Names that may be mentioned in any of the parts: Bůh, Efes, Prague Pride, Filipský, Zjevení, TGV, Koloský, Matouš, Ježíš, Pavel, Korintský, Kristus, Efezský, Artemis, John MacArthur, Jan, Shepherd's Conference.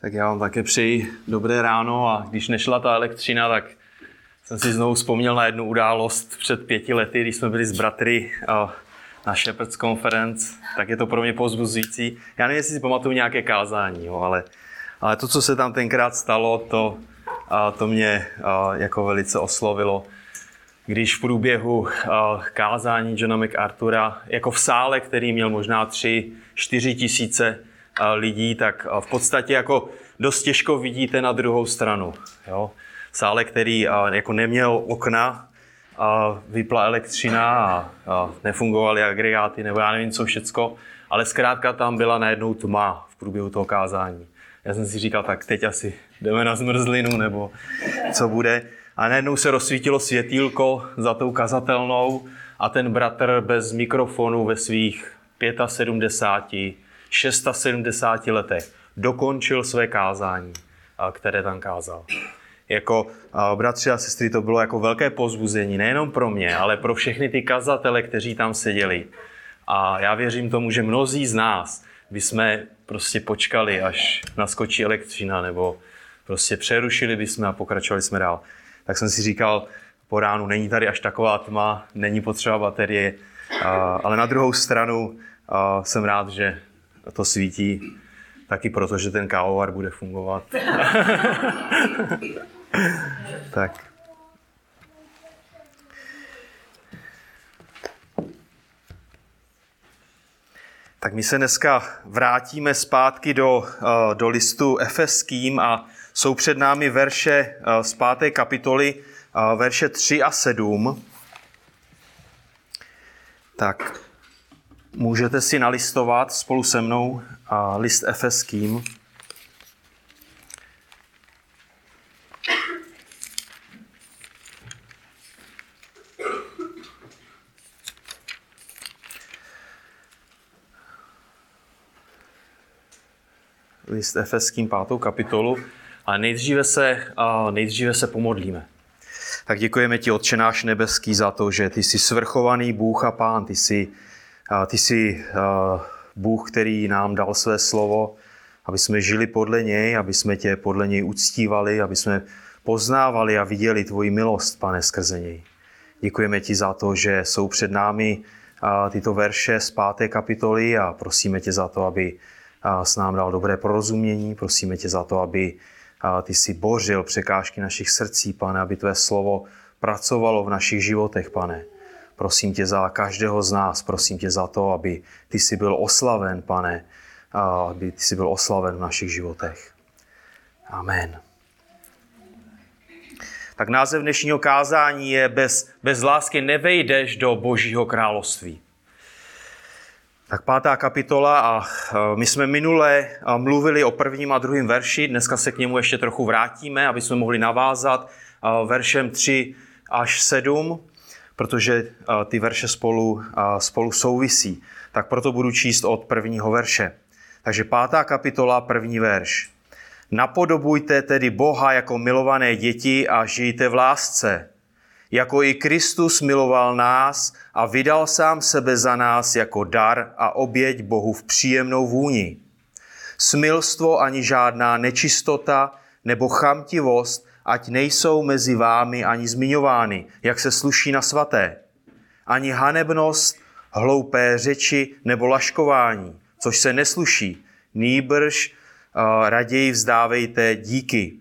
Tak já vám také přeji dobré ráno, a když nešla ta elektřina, tak jsem si znovu vzpomněl na jednu událost před 5 lety, když jsme byli s bratry na Shepherd's Conference, tak je to pro mě povzbuzující. Já nevím, jestli si pamatuju nějaké kázání, jo, ale to, co se tam tenkrát stalo, to mě jako velice oslovilo. Když v průběhu kázání Johna MacArthura, jako v sále, který měl možná 3-4 tisíce lidí, tak v podstatě jako dost těžko vidíte na druhou stranu. Jo? V sále, který jako neměl okna, vypla elektřina a nefungovaly agregáty, nebo já nevím co všecko, ale zkrátka tam byla najednou tma v průběhu toho kázání. Já jsem si říkal, tak teď asi jdeme na zmrzlinu, nebo co bude. A najednou se rozsvítilo světýlko za tou kazatelnou a ten bratr bez mikrofonu ve svých 75-76 letech dokončil své kázání, které tam kázal. Jako bratři a sestry, to bylo jako velké povzbuzení, nejenom pro mě, ale pro všechny ty kazatele, kteří tam seděli. A já věřím tomu, že mnozí z nás bychom prostě počkali, až naskočí elektřina, nebo prostě přerušili bychom a pokračovali jsme dál. Tak jsem si říkal po ránu, není tady až taková tma, není potřeba baterie, ale na druhou stranu jsem rád, že to svítí taky proto, že ten kávovar bude fungovat. Tak. Tak my se dneska vrátíme zpátky do listu Efeským a jsou před námi verše z 5. kapitoly, verše 3 a 7. Tak můžete si nalistovat spolu se mnou list Efeským. List Efeským 5. kapitolu. A nejdříve se pomodlíme. Tak děkujeme ti, Otče náš nebeský, za to, že ty jsi svrchovaný Bůh a Pán. Ty jsi Bůh, který nám dal své slovo, aby jsme žili podle něj, aby jsme tě podle něj uctívali, aby jsme poznávali a viděli tvoji milost, Pane, skrze něj. Děkujeme ti za to, že jsou před námi tyto verše z 5. kapitoly, a prosíme tě za to, aby s nám dal dobré porozumění. Prosíme tě za to, aby ty si bořil překážky našich srdcí, Pane, aby tvé slovo pracovalo v našich životech, Pane. Prosím tě za každého z nás, prosím tě za to, aby ty si byl oslaven, Pane, aby ty si byl oslaven v našich životech. Amen. Tak název dnešního kázání je Bez lásky nevejdeš do Božího království. Tak 5. kapitola, a my jsme minule mluvili o 1. a 2. verši, dneska se k němu ještě trochu vrátíme, aby jsme mohli navázat veršem 3 až 7, protože ty verše spolu souvisí. Tak proto budu číst od 1. verše. Takže 5. kapitola, 1. verš. Napodobujte tedy Boha jako milované děti a žijte v lásce, jako i Kristus miloval nás a vydal sám sebe za nás jako dar a oběť Bohu v příjemnou vůni. Smilstvo ani žádná nečistota nebo chamtivost, ať nejsou mezi vámi ani zmiňovány, jak se sluší na svaté. Ani hanebnost, hloupé řeči nebo laškování, což se nesluší, nýbrž raději vzdávejte díky.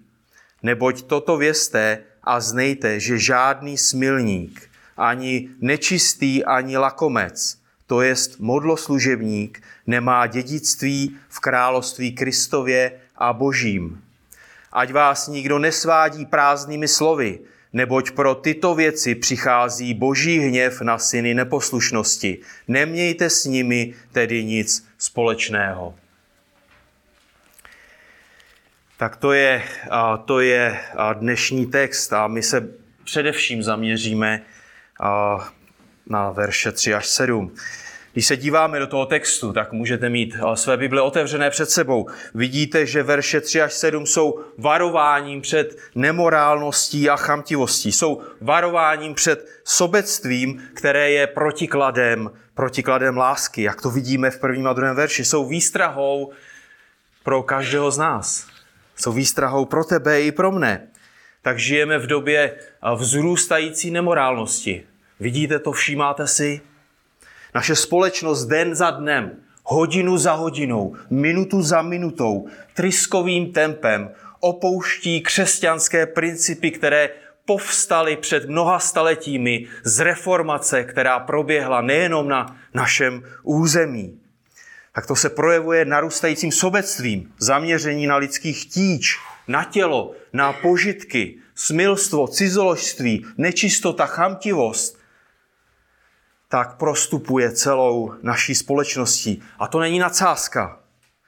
Neboť toto vězte, a znejte, že žádný smilník, ani nečistý, ani lakomec, to jest modloslužebník, nemá dědictví v království Kristově a Božím. Ať vás nikdo nesvádí prázdnými slovy, neboť pro tyto věci přichází Boží hněv na syny neposlušnosti. Nemějte s nimi tedy nic společného. Tak to je dnešní text a my se především zaměříme na verše 3 až 7. Když se díváme do toho textu, tak můžete mít své Bible otevřené před sebou. Vidíte, že verše 3 až 7 jsou varováním před nemorálností a chamtivostí. Jsou varováním před sobectvím, které je protikladem lásky. Jak to vidíme v 1. a 2. verši, jsou výstrahou pro každého z nás. jsou výstrahou pro tebe i pro mne. Tak žijeme v době vzrůstající nemorálnosti. Vidíte to, všímáte si? Naše společnost den za dnem, hodinu za hodinou, minutu za minutou, tryskovým tempem opouští křesťanské principy, které povstaly před mnoha staletími z reformace, která proběhla nejenom na našem území. Tak to se projevuje narůstajícím sobectvím, zaměření na lidský chtíč, na tělo, na požitky, smilstvo, cizoložství, nečistota, chamtivost. Tak prostupuje celou naší společností. A to není nadsázka.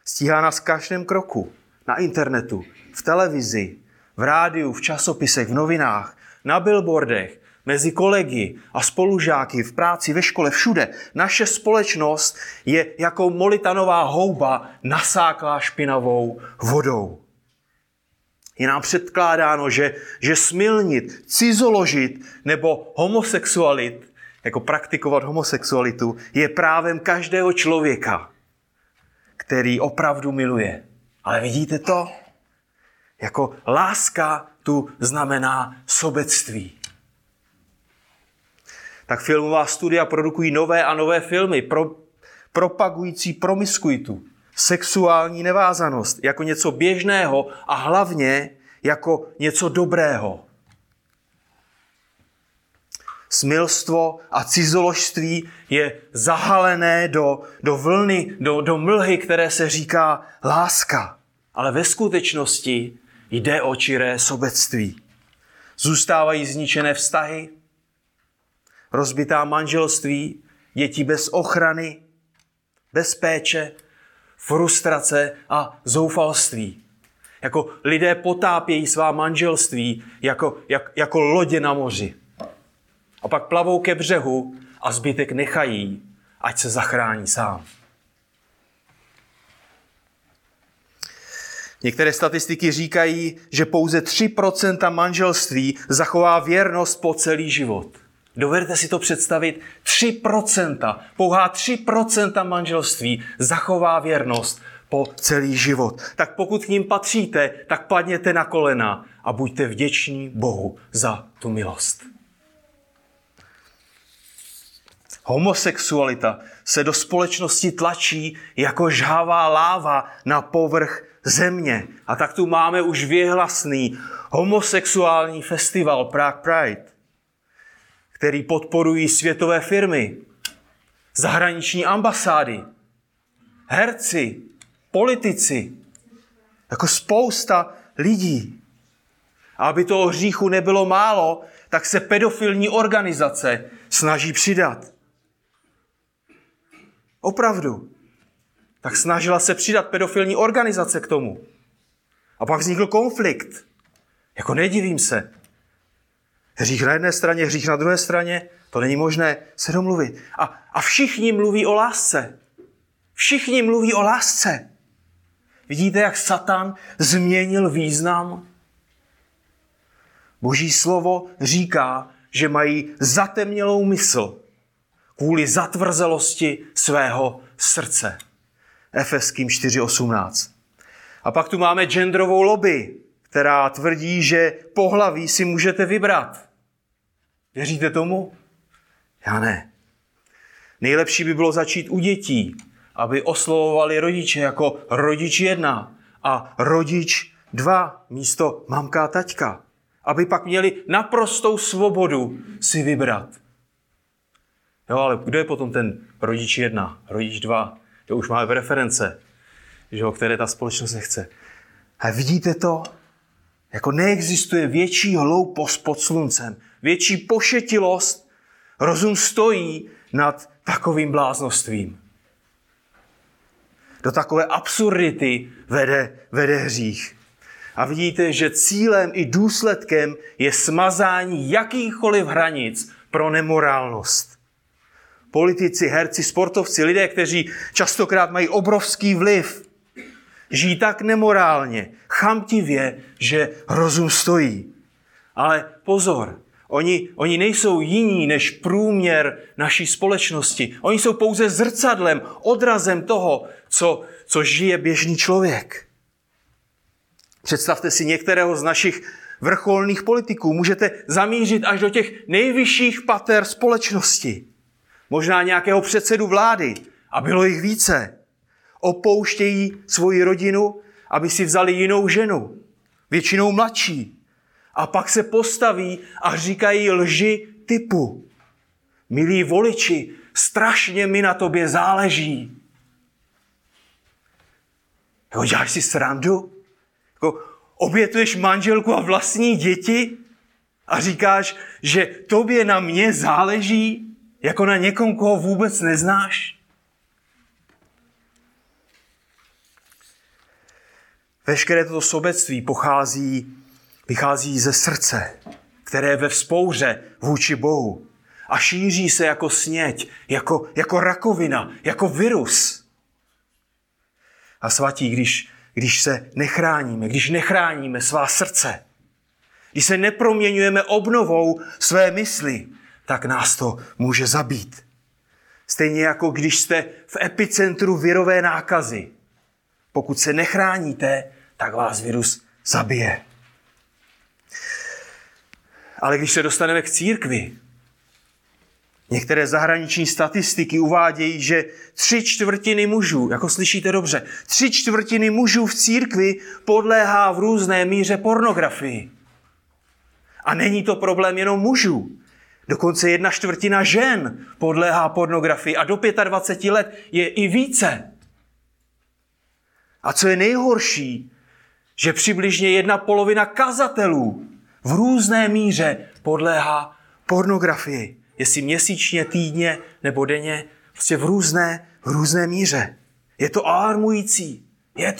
Stíhá nás v každém kroku. Na internetu, v televizi, v rádiu, v časopisech, v novinách, na billboardech, mezi kolegy a spolužáky, v práci, ve škole, všude. Naše společnost je jako molitanová houba nasáklá špinavou vodou. Je nám předkládáno, že smilnit, cizoložit nebo praktikovat homosexualitu je právem každého člověka, který opravdu miluje. Ale vidíte to? Jako láska tu znamená sobectví. Tak filmová studia produkují nové a nové filmy, propagující promiskuitu, sexuální nevázanost jako něco běžného a hlavně jako něco dobrého. Smilstvo a cizoložství je zahalené do vlny, do mlhy, které se říká láska. Ale ve skutečnosti jde o čiré sobectví. Zůstávají zničené vztahy, rozbitá manželství, děti bez ochrany, bez péče, frustrace a zoufalství. Jako lidé potápějí svá manželství jako lodě na moři. A pak plavou ke břehu a zbytek nechají, ať se zachrání sám. Některé statistiky říkají, že pouze 3% manželství zachová věrnost po celý život. Dovedete si to představit? 3%, pouhá 3% manželství zachová věrnost po celý život. Tak pokud k ním patříte, tak padněte na kolena a buďte vděční Bohu za tu milost. Homosexualita se do společnosti tlačí jako žhavá láva na povrch země. A tak tu máme už věhlasný homosexuální festival Prague Pride, který podporují světové firmy, zahraniční ambasády, herci, politici, jako spousta lidí. A aby toho hříchu nebylo málo, tak se pedofilní organizace snaží přidat. Opravdu. Tak snažila se přidat pedofilní organizace k tomu. A pak vznikl konflikt. Jako nedivím se. Hřích na jedné straně, hřích na druhé straně. To není možné se domluvit. A všichni mluví o lásce. Všichni mluví o lásce. Vidíte, jak Satan změnil význam? Boží slovo říká, že mají zatemnělou mysl kvůli zatvrzelosti svého srdce. Efeským 4.18. A pak tu máme genderovou lobby, která tvrdí, že pohlaví si můžete vybrat. Věříte tomu? Já ne. Nejlepší by bylo začít u dětí, aby oslovovali rodiče jako rodič 1 a rodič 2 místo mamka a taťka. Aby pak měli naprostou svobodu si vybrat. Jo, ale kdo je potom ten rodič 1, rodič 2? To už máme reference, že o které ta společnost nechce. A vidíte to? Jako neexistuje větší hloupost pod sluncem, větší pošetilost. Rozum stojí nad takovým bláznostvím. Do takové absurdity vede hřích. A vidíte, že cílem i důsledkem je smazání jakýchkoliv hranic pro nemorálnost. Politici, herci, sportovci, lidé, kteří častokrát mají obrovský vliv, žijí tak nemorálně, chamtivě, že rozum stojí. Ale pozor, oni nejsou jiní než průměr naší společnosti. Oni jsou pouze zrcadlem, odrazem toho, co žije běžný člověk. Představte si některého z našich vrcholných politiků. Můžete zamířit až do těch nejvyšších pater společnosti. Možná nějakého předsedu vlády, a bylo jich více. Opouštějí svoji rodinu, aby si vzali jinou ženu, většinou mladší. A pak se postaví a říkají lži typu: milí voliči, strašně mi na tobě záleží. Jako, děláš si srandu? Jako, obětuješ manželku a vlastní děti a říkáš, že tobě na mě záleží, jako na někom, koho vůbec neznáš? Veškeré toto sobectví vychází ze srdce, které je ve vzpouře vůči Bohu a šíří se jako sněď, jako rakovina, jako virus. A svatí, když se nechráníme, když nechráníme svá srdce, když se neproměňujeme obnovou své mysli, tak nás to může zabít. Stejně jako když jste v epicentru virové nákazy. Pokud se nechráníte, tak vás virus zabije. Ale když se dostaneme k církvi, některé zahraniční statistiky uvádějí, že 3/4 mužů, jako slyšíte dobře, 3/4 mužů v církvi podléhá v různé míře pornografii. A není to problém jenom mužů. Dokonce 1/4 žen podléhá pornografii a do 25 let je i více. A co je nejhorší, že přibližně 1/2 kazatelů v různé míře podléhá pornografii. Jestli měsíčně, týdně nebo denně, prostě v různé míře. Je to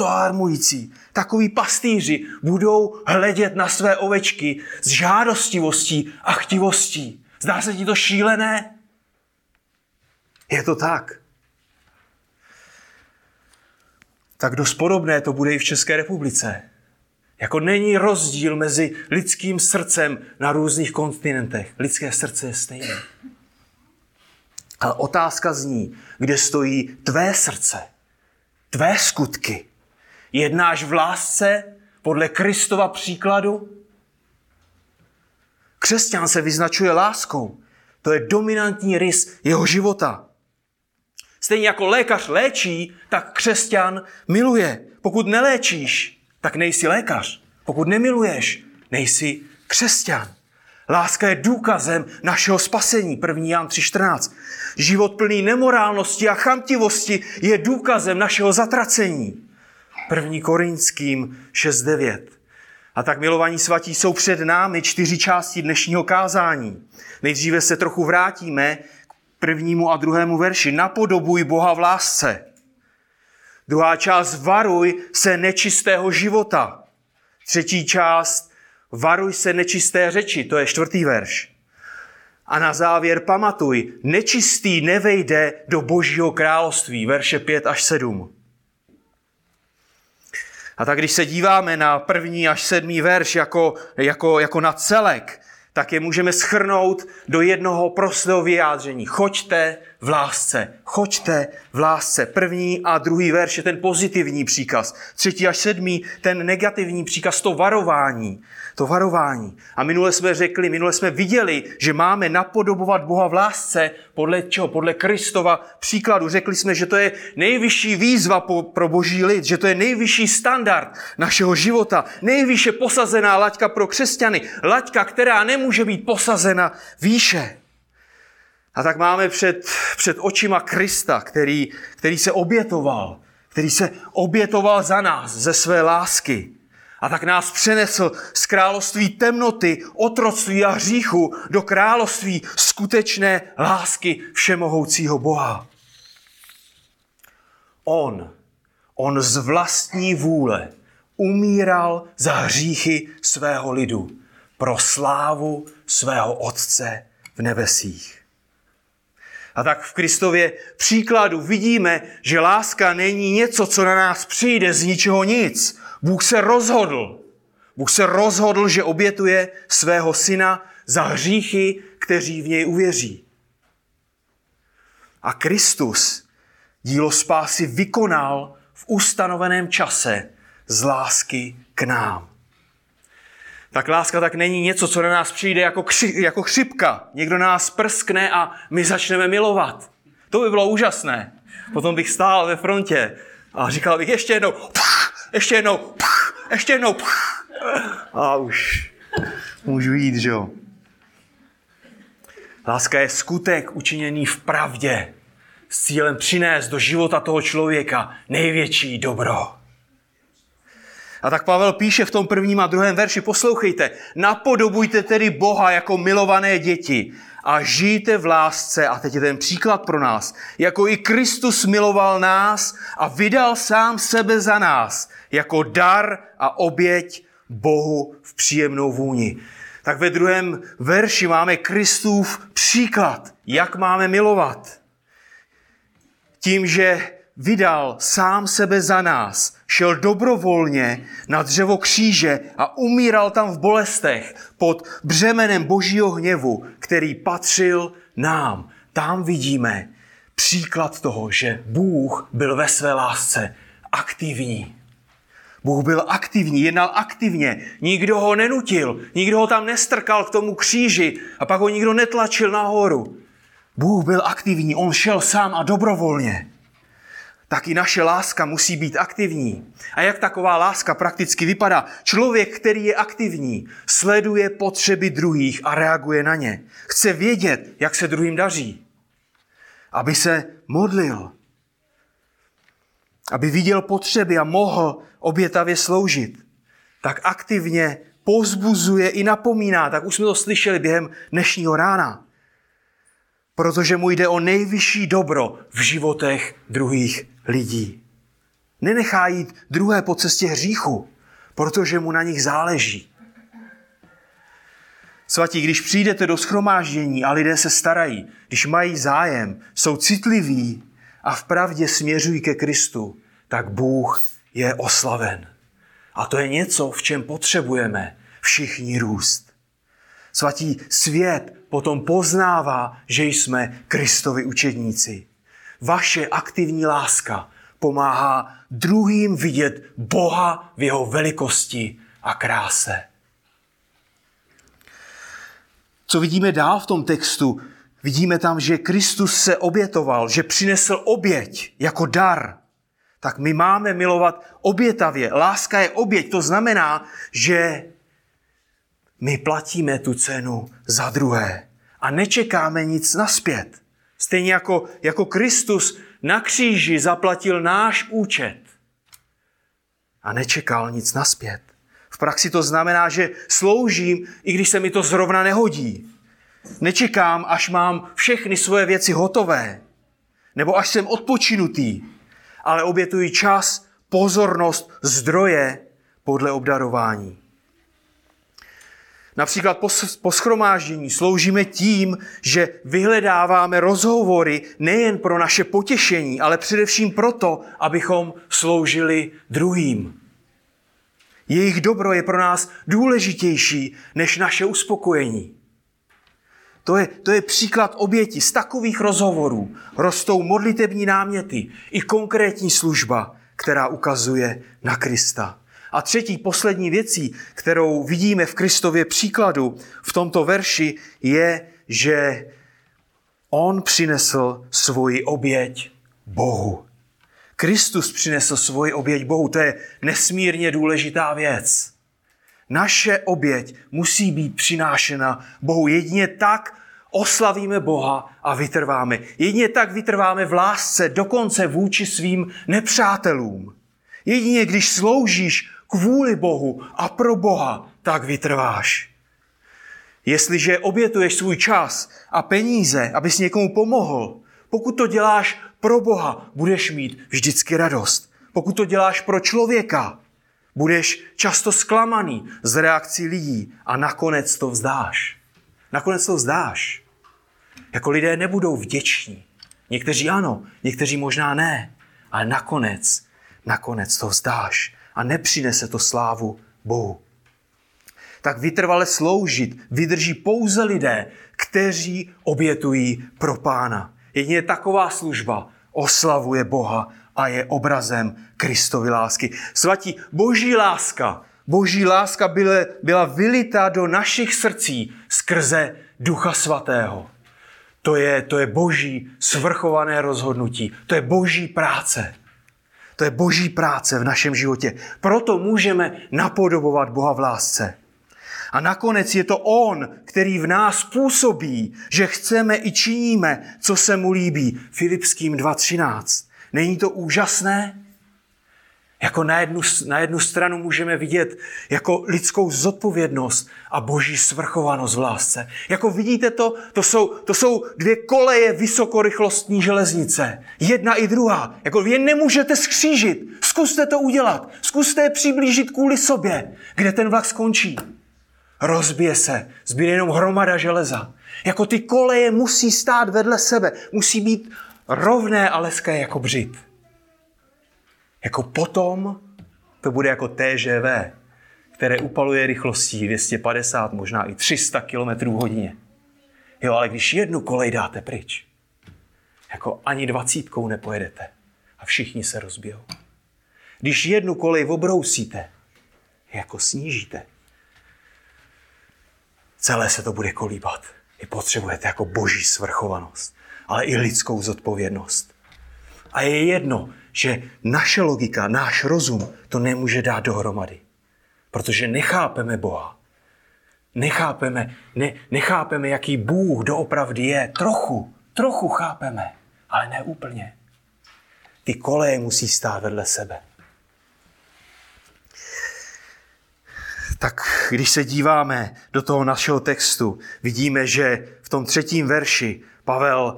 alarmující. Takoví pastýři budou hledět na své ovečky s žádostivostí a chtivostí. Zdá se ti to šílené? Je to tak. Tak dost podobné to bude i v České republice. Jako není rozdíl mezi lidským srdcem na různých kontinentech. Lidské srdce je stejné. Ale otázka zní, kde stojí tvé srdce, tvé skutky. Jednáš v lásce podle Kristova příkladu? Křesťan se vyznačuje láskou. To je dominantní rys jeho života. Stejně jako lékař léčí, tak křesťan miluje. Pokud neléčíš, tak nejsi lékař. Pokud nemiluješ, nejsi křesťan. Láska je důkazem našeho spasení. 1. Jan 3,14. Život plný nemorálnosti a chamtivosti je důkazem našeho zatracení. 1. Korinským 6,9. A tak, milovaní svatí, jsou před námi 4 části dnešního kázání. Nejdříve se trochu vrátíme 1. a 2. verši. Napodobuj Boha v lásce. 2. část. Varuj se nečistého života. 3. část. Varuj se nečisté řeči. To je 4. verš. A na závěr pamatuj. Nečistý nevejde do Božího království. Verše 5-7. A tak když se díváme na 1. až 7. verš jako na celek, tak je můžeme shrnout do jednoho prostého vyjádření. Choďte v lásce. Choďte v lásce. 1. a 2. verš je ten pozitivní příkaz. 3. až 7. ten negativní příkaz, to varování. A minule jsme viděli, že máme napodobovat Boha v lásce podle čeho? Podle Kristova příkladu. Řekli jsme, že to je nejvyšší výzva pro boží lid, že to je nejvyšší standard našeho života, nejvýše posazená laťka pro křesťany, laťka, která nemůže být posazena výše. A tak máme před očima Krista, který se obětoval za nás, ze své lásky. A tak nás přenesl z království temnoty, otroctví a hříchu do království skutečné lásky všemohoucího Boha. On z vlastní vůle umíral za hříchy svého lidu pro slávu svého Otce v nebesích. A tak v Kristově příkladu vidíme, že láska není něco, co na nás přijde z ničeho nic. Bůh se rozhodl, že obětuje svého syna za hříchy, kteří v něj uvěří. A Kristus dílo spásy vykonal v ustanoveném čase z lásky k nám. Tak láska tak není něco, co na nás přijde jako chřipka. Někdo nás prskne a my začneme milovat. To by bylo úžasné. Potom bych stál ve frontě a říkal bych ještě jednou, pach, ještě jednou, pach, ještě jednou. Pach. A už můžu jít, že jo. Láska je skutek učiněný v pravdě s cílem přinést do života toho člověka největší dobro. A tak Pavel píše v tom prvním a druhém verši, poslouchejte, napodobujte tedy Boha jako milované děti a žijte v lásce, a teď je ten příklad pro nás, jako i Kristus miloval nás a vydal sám sebe za nás, jako dar a oběť Bohu v příjemnou vůni. Tak ve druhém verši máme Kristův příklad, jak máme milovat. Tím, že vydal sám sebe za nás, šel dobrovolně na dřevo kříže a umíral tam v bolestech pod břemenem božího hněvu, který patřil nám. Tam vidíme příklad toho, že Bůh byl ve své lásce aktivní. Bůh byl aktivní, jednal aktivně, nikdo ho nenutil, nikdo ho tam nestrkal k tomu kříži a pak ho nikdo netlačil nahoru. Bůh byl aktivní, on šel sám a dobrovolně. Tak i naše láska musí být aktivní. A jak taková láska prakticky vypadá? Člověk, který je aktivní, sleduje potřeby druhých a reaguje na ně. Chce vědět, jak se druhým daří. Aby se modlil. Aby viděl potřeby a mohl obětavě sloužit. Tak aktivně povzbuzuje i napomíná. Tak už jsme to slyšeli během dnešního rána. Protože mu jde o nejvyšší dobro v životech druhých lidí. Nenechá jít druhé po cestě hříchu, protože mu na nich záleží. Svatí, když přijdete do shromáždění a lidé se starají, když mají zájem, jsou citliví a vpravdě směřují ke Kristu, tak Bůh je oslaven. A to je něco, v čem potřebujeme všichni růst. Svatí, svět potom poznává, že jsme Kristovi učedníci. Vaše aktivní láska pomáhá druhým vidět Boha v jeho velikosti a kráse. Co vidíme dál v tom textu? Vidíme tam, že Kristus se obětoval, že přinesl oběť jako dar. Tak my máme milovat obětavě. Láska je oběť, to znamená, že my platíme tu cenu za druhé a nečekáme nic nazpět. Stejně jako Kristus na kříži zaplatil náš účet a nečekal nic nazpět. V praxi to znamená, že sloužím, i když se mi to zrovna nehodí. Nečekám, až mám všechny svoje věci hotové nebo až jsem odpočinutý, ale obětuji čas, pozornost, zdroje podle obdarování. Například po shromáždění sloužíme tím, že vyhledáváme rozhovory nejen pro naše potěšení, ale především proto, abychom sloužili druhým. Jejich dobro je pro nás důležitější než naše uspokojení. To je příklad oběti. Z takových rozhovorů rostou modlitební náměty i konkrétní služba, která ukazuje na Krista. A třetí, poslední věcí, kterou vidíme v Kristově příkladu v tomto verši, je, že on přinesl svoji oběť Bohu. Kristus přinesl svoji oběť Bohu. To je nesmírně důležitá věc. Naše oběť musí být přinášena Bohu. Jedině tak oslavíme Boha a vytrváme. Jedině tak vytrváme v lásce, dokonce vůči svým nepřátelům. Jedině když sloužíš kvůli Bohu a pro Boha, tak vytrváš. Jestliže obětuješ svůj čas a peníze, abys někomu pomohl, pokud to děláš pro Boha, budeš mít vždycky radost. Pokud to děláš pro člověka, budeš často zklamaný z reakcí lidí a nakonec to vzdáš. Jako lidé nebudou vděční. Někteří ano, někteří možná ne, ale nakonec to vzdáš a nepřinese to slávu Bohu. Tak vytrvale sloužit vydrží pouze lidé, kteří obětují pro Pána. Jedině taková služba oslavuje Boha a je obrazem Kristovy lásky. Svatí, Boží láska byla vylita do našich srdcí skrze Ducha Svatého. To je Boží svrchované rozhodnutí. To je Boží práce. To je Boží práce v našem životě. Proto můžeme napodobovat Boha v lásce. A nakonec je to On, který v nás působí, že chceme i činíme, co se mu líbí. Filipským 2.13. Není to úžasné? Jako na jednu stranu můžeme vidět jako lidskou zodpovědnost a Boží svrchovanost v lásce. Jako vidíte to? To jsou dvě koleje vysokorychlostní železnice. Jedna i druhá. Jako vy je nemůžete skřížit. Zkuste to udělat. Zkuste je přiblížit kvůli sobě. Kde ten vlak skončí? Rozbije se. Zbyde jenom hromada železa. Jako ty koleje musí stát vedle sebe. Musí být rovné a leské jako břit. Jako potom to bude jako TGV, které upaluje rychlostí 250, možná i 300 km/h. Jo, ale když jednu kolej dáte pryč, jako ani 20 nepojedete a všichni se rozbijou. Když jednu kolej obrousíte, jako snížíte, celé se to bude kolíbat. Vy potřebujete jako Boží svrchovanost, ale i lidskou zodpovědnost. A je jedno, že naše logika, náš rozum to nemůže dát dohromady. Protože nechápeme Boha. Nechápeme, jaký Bůh doopravdy je. Trochu chápeme, ale ne úplně. Ty koleje musí stát vedle sebe. Tak když se díváme do toho našeho textu, vidíme, že v tom 3. verši Pavel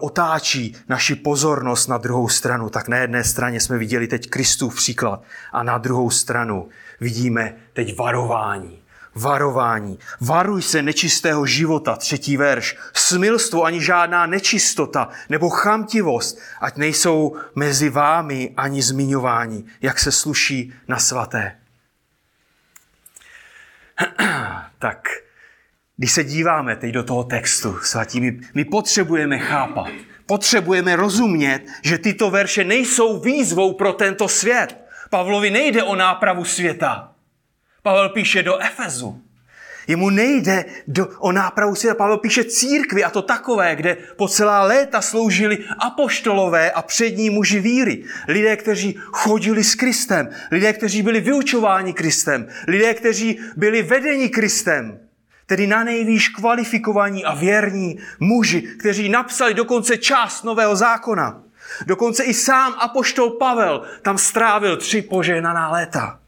otáčí naši pozornost na druhou stranu. Tak na jedné straně jsme viděli teď Kristův příklad a na druhou stranu vidíme teď varování. Varuj se nečistého života, 3. verš. Smilstvo ani žádná nečistota nebo chamtivost, ať nejsou mezi vámi ani zmiňování, jak se sluší na svaté. Tak, když se díváme teď do toho textu, svatí, my potřebujeme chápat, potřebujeme rozumět, že tyto verše nejsou výzvou pro tento svět. Pavlovi nejde o nápravu světa. Pavel píše do Efesu. Jemu nejde o nápravu světa. Pavel píše církvi, a to takové, kde po celá léta sloužili apoštolové a přední muži víry. Lidé, kteří chodili s Kristem. Lidé, kteří byli vyučováni Kristem. Lidé, kteří byli vedeni Kristem. Tedy nanejvýš kvalifikovaní a věrní muži, kteří napsali dokonce část Nového zákona. Dokonce i sám apoštol Pavel tam strávil 3 požehnaná léta.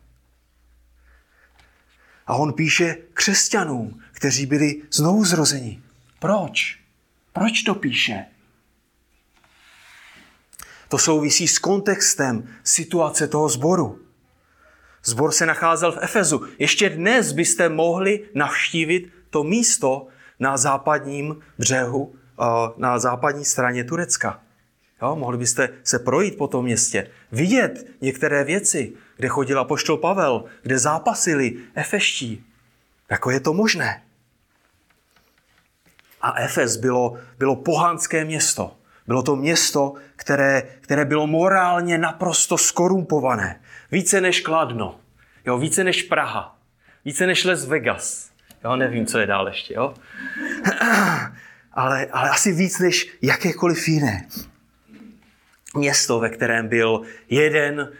A on píše křesťanům, kteří byli znovu zrozeni. Proč? Proč to píše? To souvisí s kontextem situace toho sboru. Sbor se nacházel v Efesu. Ještě dnes byste mohli navštívit to místo na západním břehu, na západní straně Turecka. Jo, mohli byste se projít po tom městě, vidět některé věci, kde chodil apoštol Pavel, kde zápasili efeští. Jako je to možné? A Efes bylo pohanské město. Bylo to město, které bylo morálně naprosto skorumpované. Více než Kladno, jo, více než Praha, více než Las Vegas. Jo, nevím, co je dál ještě, jo. Ale asi víc než jakékoliv jiné. Město, ve kterém byl jeden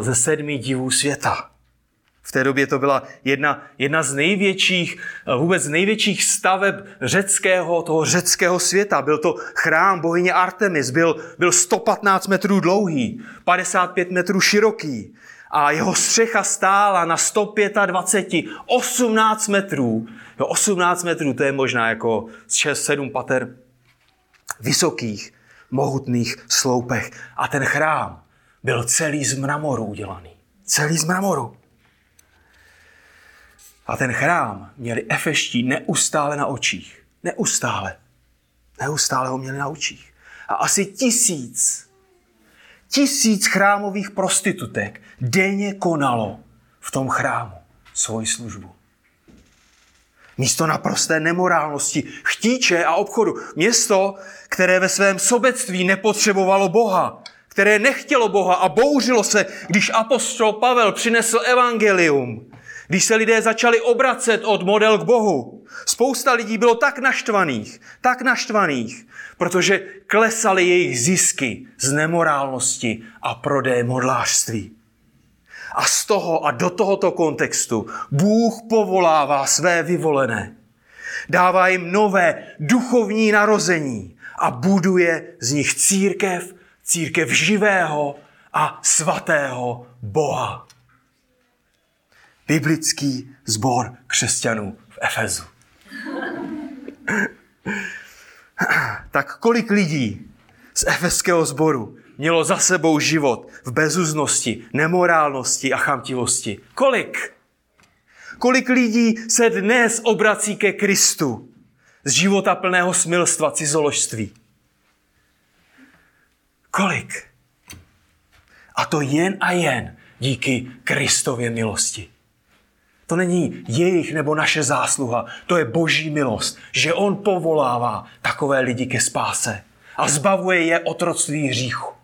ze 7 divů světa. V té době to byla jedna z vůbec největších staveb řeckého světa. Byl to chrám bohyně Artemis, byl 115 metrů dlouhý, 55 metrů široký a jeho střecha stála na 125, 18 metrů. Jo, 18 metrů, to je možná jako 6-7 pater vysokých, mohutných sloupech. A ten chrám byl celý z mramoru udělaný. Celý z mramoru. A ten chrám měli efeští neustále na očích. Neustále. Neustále ho měli na očích. A asi 1000 chrámových prostitutek denně konalo v tom chrámu svoji službu. Místo naprosté nemorálnosti, chtíče a obchodu. Město, které ve svém sobectví nepotřebovalo Boha. které nechtělo Boha a bouřilo se, když apoštol Pavel přinesl evangelium, když se lidé začali obracet od model k Bohu. Spousta lidí bylo tak naštvaných, protože klesaly jejich zisky z nemorálnosti a prodeje modlářství. A z toho a do tohoto kontextu Bůh povolává své vyvolené. Dává jim nové duchovní narození a buduje z nich církev živého a svatého Boha. Biblický sbor křesťanů v Efesu. Tak kolik lidí z efeského sboru mělo za sebou život v bezuznosti, nemorálnosti a chamtivosti? Kolik? Kolik lidí se dnes obrací ke Kristu z života plného smilstva, cizoložství? Kolik? A to jen a jen díky Kristově milosti. To není jejich nebo naše zásluha, to je Boží milost, že on povolává takové lidi ke spáse a zbavuje je otroctví hříchu.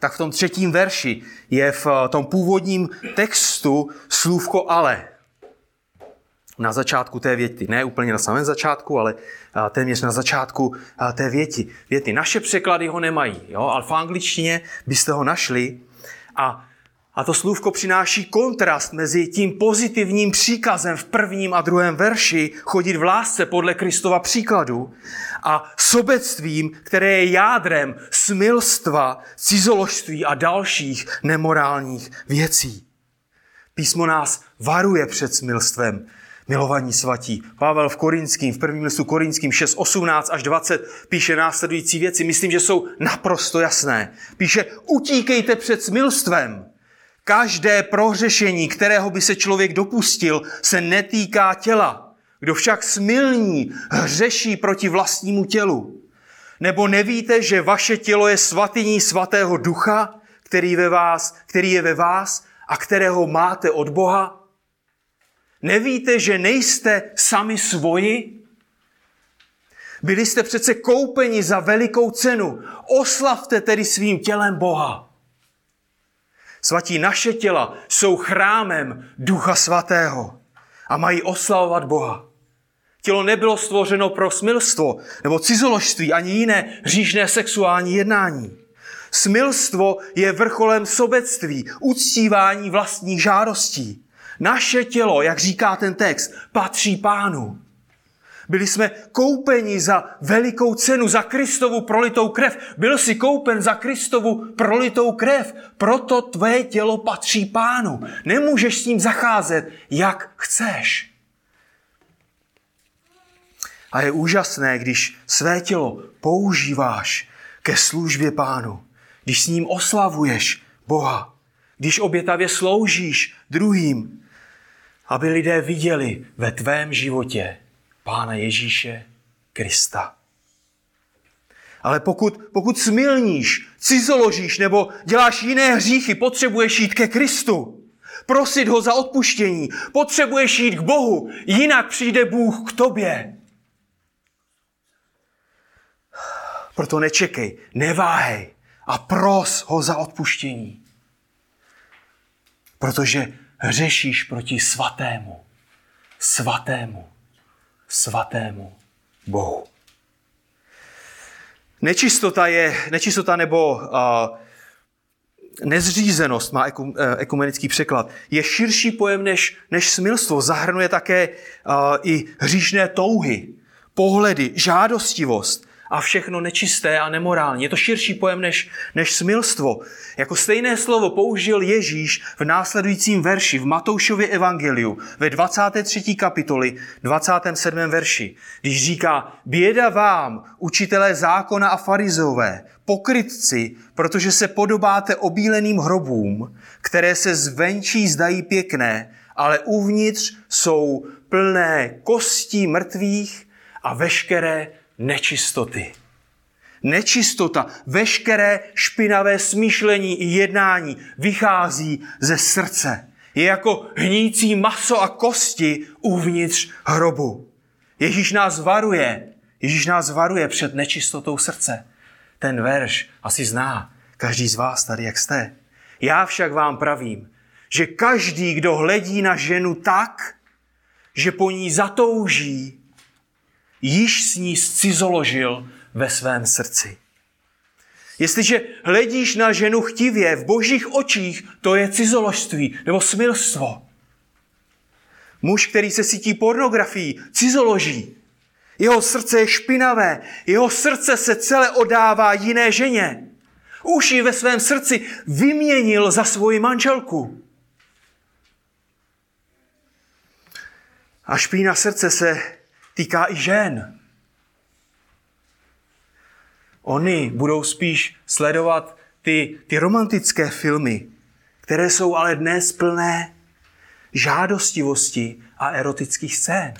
Tak v tom 3. verši je v tom původním textu slůvko ale. Na začátku té věty, ne úplně na samém začátku, ale téměř na začátku té věty. Naše překlady ho nemají, jo? Ale v angličtině byste ho našli. A to slůvko přináší kontrast mezi tím pozitivním příkazem v 1. a 2. verši chodit v lásce podle Kristova příkladu a sobectvím, které je jádrem smilstva, cizoložství a dalších nemorálních věcí. Písmo nás varuje před smilstvem, milovaní svatí. Pavel v 1. listu Korinským 6:18-20 píše následující věci. Myslím, že jsou naprosto jasné. Píše, utíkejte před smilstvem. Každé prohřešení, kterého by se člověk dopustil, se netýká těla. Kdo však smilní, hřeší proti vlastnímu tělu. Nebo nevíte, že vaše tělo je svatyní svatého ducha, který je ve vás a kterého máte od Boha? Nevíte, že nejste sami svoji? Byli jste přece koupeni za velikou cenu. Oslavte tedy svým tělem Boha. Svatí, naše těla jsou chrámem Ducha Svatého a mají oslavovat Boha. Tělo nebylo stvořeno pro smilstvo nebo cizoložství ani jiné hříšné sexuální jednání. Smilstvo je vrcholem sobectví, uctívání vlastních žádostí. Naše tělo, jak říká ten text, patří Pánu. Byli jsme koupeni za velikou cenu, za Kristovu prolitou krev. Byl jsi koupen za Kristovu prolitou krev, proto tvé tělo patří Pánu. Nemůžeš s ním zacházet, jak chceš. A je úžasné, když své tělo používáš ke službě Pánu, když s ním oslavuješ Boha, když obětavě sloužíš druhým, aby lidé viděli ve tvém životě Pána Ježíše Krista. Ale pokud smilníš, cizoložíš nebo děláš jiné hříchy, potřebuješ jít ke Kristu. Prosit ho za odpuštění. Potřebuješ jít k Bohu, jinak přijde Bůh k tobě. Proto nečekej, neváhej a pros ho za odpuštění. Protože hřešíš proti svatému Bohu. Nečistota nebo nezřízenost, má ekumenický překlad, je širší pojem než smilstvo. Zahrnuje také i hříšné touhy, pohledy, žádostivost a všechno nečisté a nemorální. Je to širší pojem než smilstvo. Jako stejné slovo použil Ježíš v následujícím verši, v Matoušově evangeliu, ve 23. kapitoli, 27. verši, když říká, běda vám, učitelé zákona a farizové, pokrytci, protože se podobáte obíleným hrobům, které se zvenčí zdají pěkné, ale uvnitř jsou plné kostí mrtvých a veškeré nečistoty. Nečistota, veškeré špinavé smýšlení i jednání vychází ze srdce. Je jako hnící maso a kosti uvnitř hrobu. Ježíš nás varuje před nečistotou srdce. Ten verš asi zná každý z vás tady, jak jste. Já však vám pravím, že každý, kdo hledí na ženu tak, že po ní zatouží, již s ní zcizoložil ve svém srdci. Jestliže hledíš na ženu chtivě, v božích očích, to je cizoložství nebo smilstvo. Muž, který se sítí pornografií, cizoloží. Jeho srdce je špinavé, jeho srdce se celé oddává jiné ženě. Už ji ve svém srdci vyměnil za svoji manželku. A špína srdce se týká i žen. Oni budou spíš sledovat ty romantické filmy, které jsou ale dnes plné žádostivosti a erotických scén.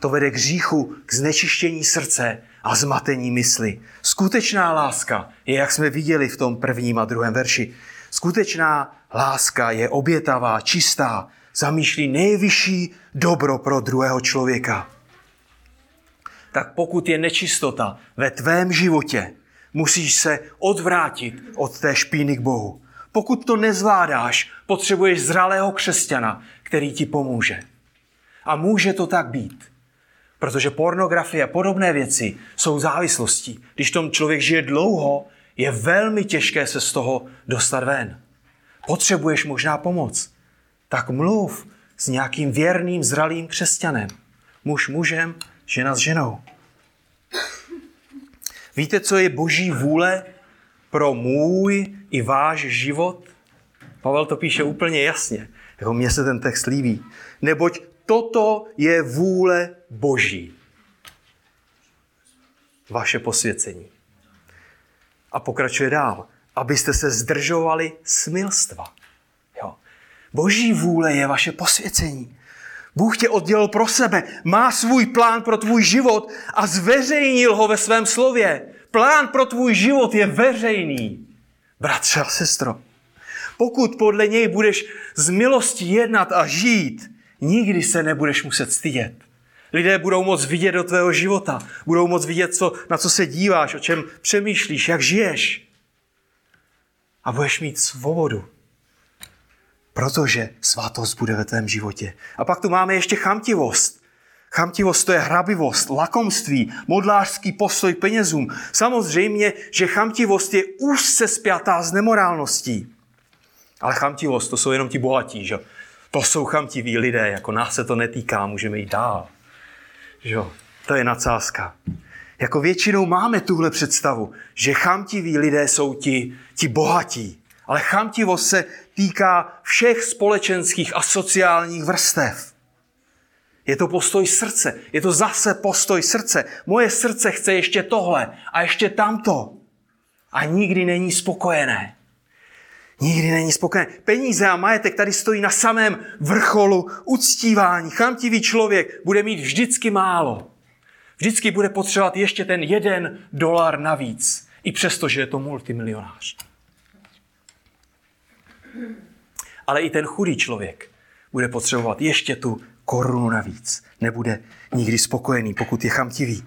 To vede k hříchu, k znečištění srdce a zmatení mysli. Skutečná láska je, jak jsme viděli v tom prvním a druhém verši, skutečná láska je obětavá, čistá, zamýšlí nejvyšší dobro pro druhého člověka. Tak pokud je nečistota ve tvém životě, musíš se odvrátit od té špíny k Bohu. Pokud to nezvládáš, potřebuješ zralého křesťana, který ti pomůže. A může to tak být, protože pornografie a podobné věci jsou závislostí. Když tom člověk žije dlouho, je velmi těžké se z toho dostat ven. Potřebuješ možná pomoc. Tak mluv s nějakým věrným, zralým křesťanem. Muž mužem, žena s ženou. Víte, co je boží vůle pro můj i váš život? Pavel to píše úplně jasně. Jako mně se ten text líbí. Neboť toto je vůle boží. Vaše posvěcení. A pokračuje dál. Abyste se zdržovali smilstva. Jo. Boží vůle je vaše posvěcení. Bůh tě oddělil pro sebe. Má svůj plán pro tvůj život a zveřejnil ho ve svém slově. Plán pro tvůj život je veřejný. Bratře a sestro, pokud podle něj budeš z milosti jednat a žít, nikdy se nebudeš muset stydět. Lidé budou moc vidět do tvého života. Budou moc vidět, na co se díváš, o čem přemýšlíš, jak žiješ. A budeš mít svobodu. Protože svatost bude ve tvém životě. A pak tu máme ještě chamtivost. Chamtivost, to je hrabivost, lakomství, modlářský postoj k penězům. Samozřejmě, že chamtivost je úzce spjatá s nemorálností. Ale chamtivost, to jsou jenom ti bohatí, že? To jsou chamtiví lidé, jako nás se to netýká, můžeme jít dál. Že? To je nadsázka. Jako většinou máme tuhle představu, že chamtiví lidé jsou ti bohatí. Ale chamtivost se týká všech společenských a sociálních vrstev. Je to postoj srdce. Je to zase postoj srdce. Moje srdce chce ještě tohle a ještě tamto. A nikdy není spokojené. Nikdy není spokojené. Peníze a majetek tady stojí na samém vrcholu uctívání. Chamtivý člověk bude mít vždycky málo. Vždycky bude potřebovat ještě ten $1 navíc. I přesto, že je to multimilionář. Ale i ten chudý člověk bude potřebovat ještě tu korunu navíc. Nebude nikdy spokojený, pokud je chamtivý.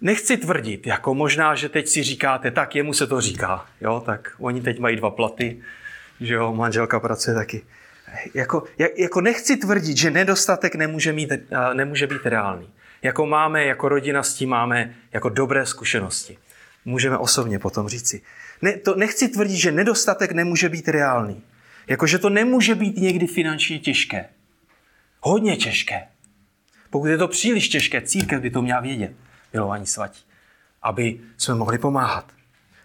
Nechci tvrdit, jako možná, že teď si říkáte, tak jemu se to říká. Jo, tak oni teď mají 2 platy, že jo, manželka pracuje taky. Jako nechci tvrdit, že nedostatek nemůže být reálný. Jako máme, jako rodina s tím máme jako dobré zkušenosti. Můžeme osobně potom říci. Nechci tvrdit, že nedostatek nemůže být reálný. Jakože to nemůže být někdy finančně těžké. Hodně těžké. Pokud je to příliš těžké, církev by to měla vědět, milovaní svatí, aby jsme mohli pomáhat.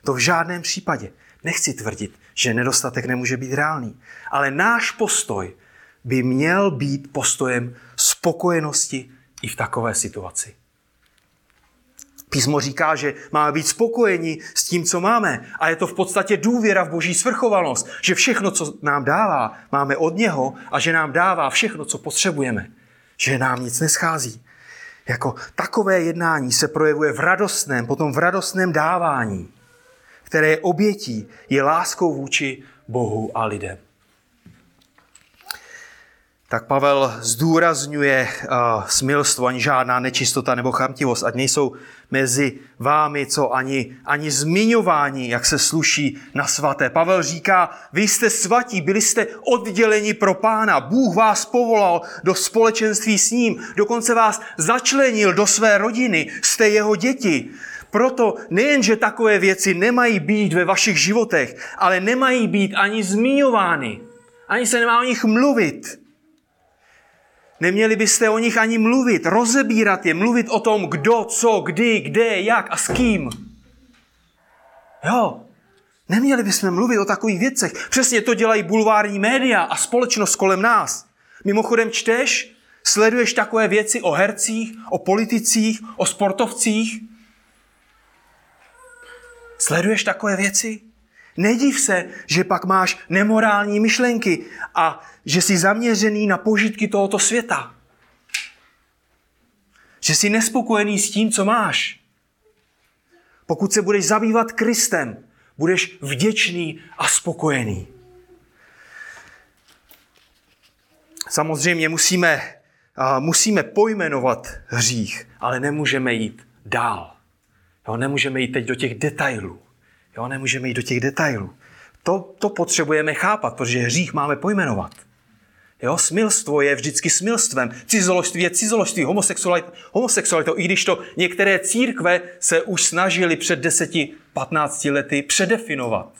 To v žádném případě. Nechci tvrdit, že nedostatek nemůže být reálný. Ale náš postoj by měl být postojem spokojenosti i v takové situaci. Písmo říká, že máme být spokojeni s tím, co máme. A je to v podstatě důvěra v boží svrchovanost, že všechno, co nám dává, máme od něho a že nám dává všechno, co potřebujeme. Že nám nic neschází. Jako takové jednání se projevuje v radostném dávání, které je obětí, je láskou vůči Bohu a lidem. tak Pavel zdůrazňuje smilstvo, ani žádná nečistota nebo chamtivost, ať nejsou mezi vámi, co ani zmiňování, jak se sluší na svaté. Pavel říká, vy jste svatí, byli jste odděleni pro Pána, Bůh vás povolal do společenství s ním, dokonce vás začlenil do své rodiny, jste jeho děti. Proto nejenže takové věci nemají být ve vašich životech, ale nemají být ani zmiňovány, ani se nemá o nich mluvit. Neměli byste o nich ani mluvit, rozebírat je, mluvit o tom, kdo, co, kdy, kde, jak a s kým. Jo, neměli bychom mluvit o takových věcech. Přesně to dělají bulvární média a společnost kolem nás. Mimochodem čteš, sleduješ takové věci o hercích, o politicích, o sportovcích. Sleduješ takové věci? Nediv se, že pak máš nemorální myšlenky a že jsi zaměřený na požitky tohoto světa. Že jsi nespokojený s tím, co máš. Pokud se budeš zabývat Kristem, budeš vděčný a spokojený. Samozřejmě musíme pojmenovat hřích, ale nemůžeme jít dál. Jo, nemůžeme jít teď do těch detailů. To potřebujeme chápat, protože hřích máme pojmenovat. Jo, smilstvo je vždycky smilstvem. Cizoložství je cizoložství, homosexualita, i když to některé církve se už snažily před 10-15 lety předefinovat.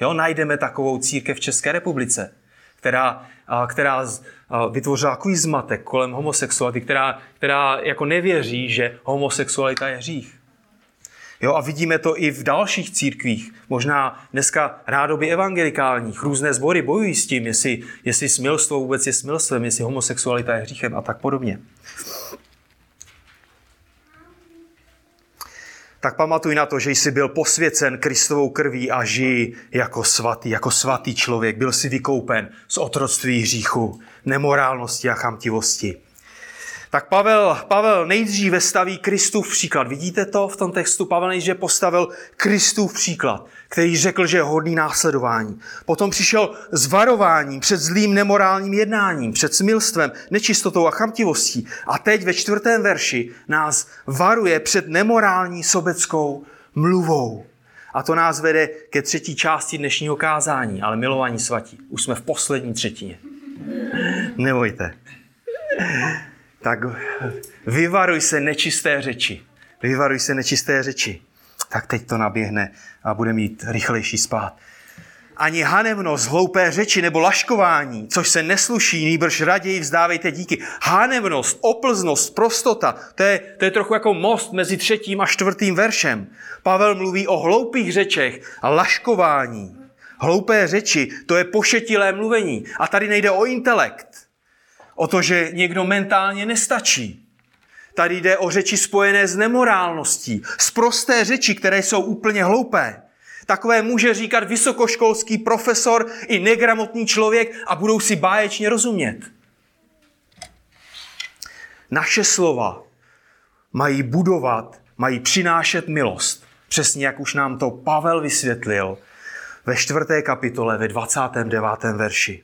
Jo, najdeme takovou církev v České republice, která vytvořila takový zmatek kolem homosexuality, která jako nevěří, že homosexualita je hřích. Jo, a vidíme to i v dalších církvích, možná dneska rádoby evangelikálních. Různé sbory bojují s tím, jestli smilstvo vůbec je smilstvem, jestli homosexualita je hříchem a tak podobně. Tak pamatuj na to, že jsi byl posvěcen Kristovou krví a žij jako svatý člověk. Byl jsi vykoupen z otroctví hříchu, nemorálnosti a chamtivosti. Tak Pavel nejdříve staví Kristův příklad. Vidíte to v tom textu? Pavel nejdříve postavil Kristův příklad, který řekl, že je hodný následování. Potom přišel s varováním před zlým nemorálním jednáním, před smilstvem, nečistotou a chamtivostí. A teď ve 4. verši nás varuje před nemorální sobeckou mluvou. A to nás vede ke 3. části dnešního kázání. Ale milovaní svatí, už jsme v poslední třetině. Nebojte. Tak vyvaruj se nečisté řeči. Tak teď to naběhne a bude mít rychlejší spát. Ani hanebnost, hloupé řeči nebo laškování, což se nesluší, nýbrž raději vzdávejte díky. Hanebnost, oplznost, prostota, to je trochu jako most mezi 3. a 4. veršem. Pavel mluví o hloupých řečech a laškování. Hloupé řeči, to je pošetilé mluvení. A tady nejde o intelekt. O to, že někdo mentálně nestačí. Tady jde o řeči spojené s nemorálností, s prosté řeči, které jsou úplně hloupé. Takové může říkat vysokoškolský profesor i negramotný člověk a budou si báječně rozumět. Naše slova mají budovat, mají přinášet milost. Přesně jak už nám to Pavel vysvětlil ve 4. kapitole ve 29. verši.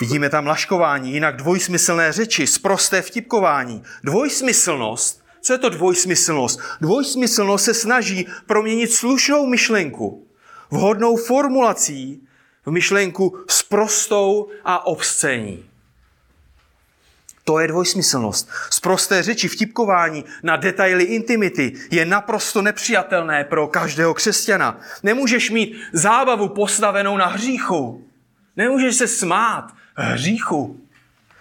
Vidíme tam laškování, jinak dvojsmyslné řeči, sprosté vtipkování. Dvojsmyslnost, co je to dvojsmyslnost? Dvojsmyslnost se snaží proměnit slušnou myšlenku vhodnou formulací v myšlenku sprostou a obscení. To je dvojsmyslnost. Sprosté řeči, vtipkování na detaily intimity je naprosto nepřijatelné pro každého křesťana. Nemůžeš mít zábavu postavenou na hříchu. Nemůžeš se smát hříchu.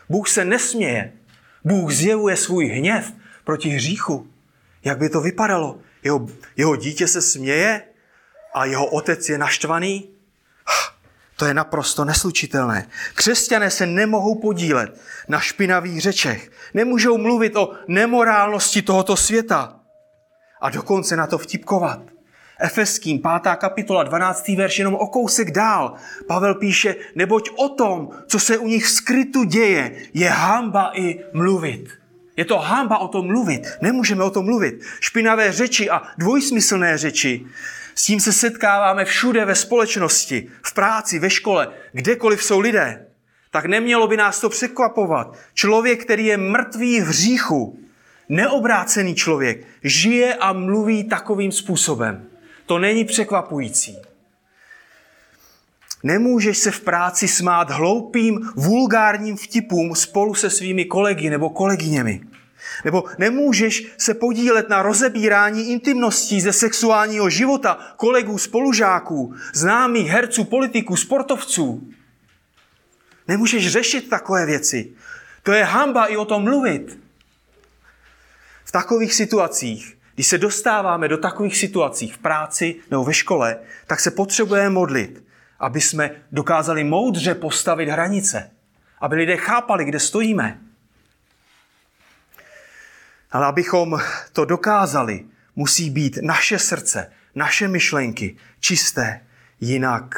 Bůh se nesměje. Bůh zjevuje svůj hněv proti hříchu. Jak by to vypadalo? Jeho dítě se směje a jeho otec je naštvaný? To je naprosto neslučitelné. Křesťané se nemohou podílet na špinavých řečech. Nemůžou mluvit o nemorálnosti tohoto světa. A dokonce na to vtipkovat. Efeským 5. kapitola 12. verš jenom o kousek dál. Pavel píše, neboť o tom, co se u nich skrytu děje, je hanba i mluvit. Je to hanba o tom mluvit. Nemůžeme o tom mluvit. Špinavé řeči a dvojsmyslné řeči. S tím se setkáváme všude ve společnosti, v práci, ve škole, kdekoliv jsou lidé. tak nemělo by nás to překvapovat. Člověk, který je mrtvý v hříchu, neobrácený člověk, žije a mluví takovým způsobem. To není překvapující. Nemůžeš se v práci smát hloupým, vulgárním vtipům spolu se svými kolegy nebo kolegyněmi. Nebo nemůžeš se podílet na rozebírání intimností ze sexuálního života kolegů, spolužáků, známých herců, politiků, sportovců. Nemůžeš řešit takové věci. To je hanba i o tom mluvit. V takových situacích, když se dostáváme do takových situací v práci nebo ve škole, tak se potřebujeme modlit, aby jsme dokázali moudře postavit hranice. Aby lidé chápali, kde stojíme. Ale abychom to dokázali, musí být naše srdce, naše myšlenky čisté, jinak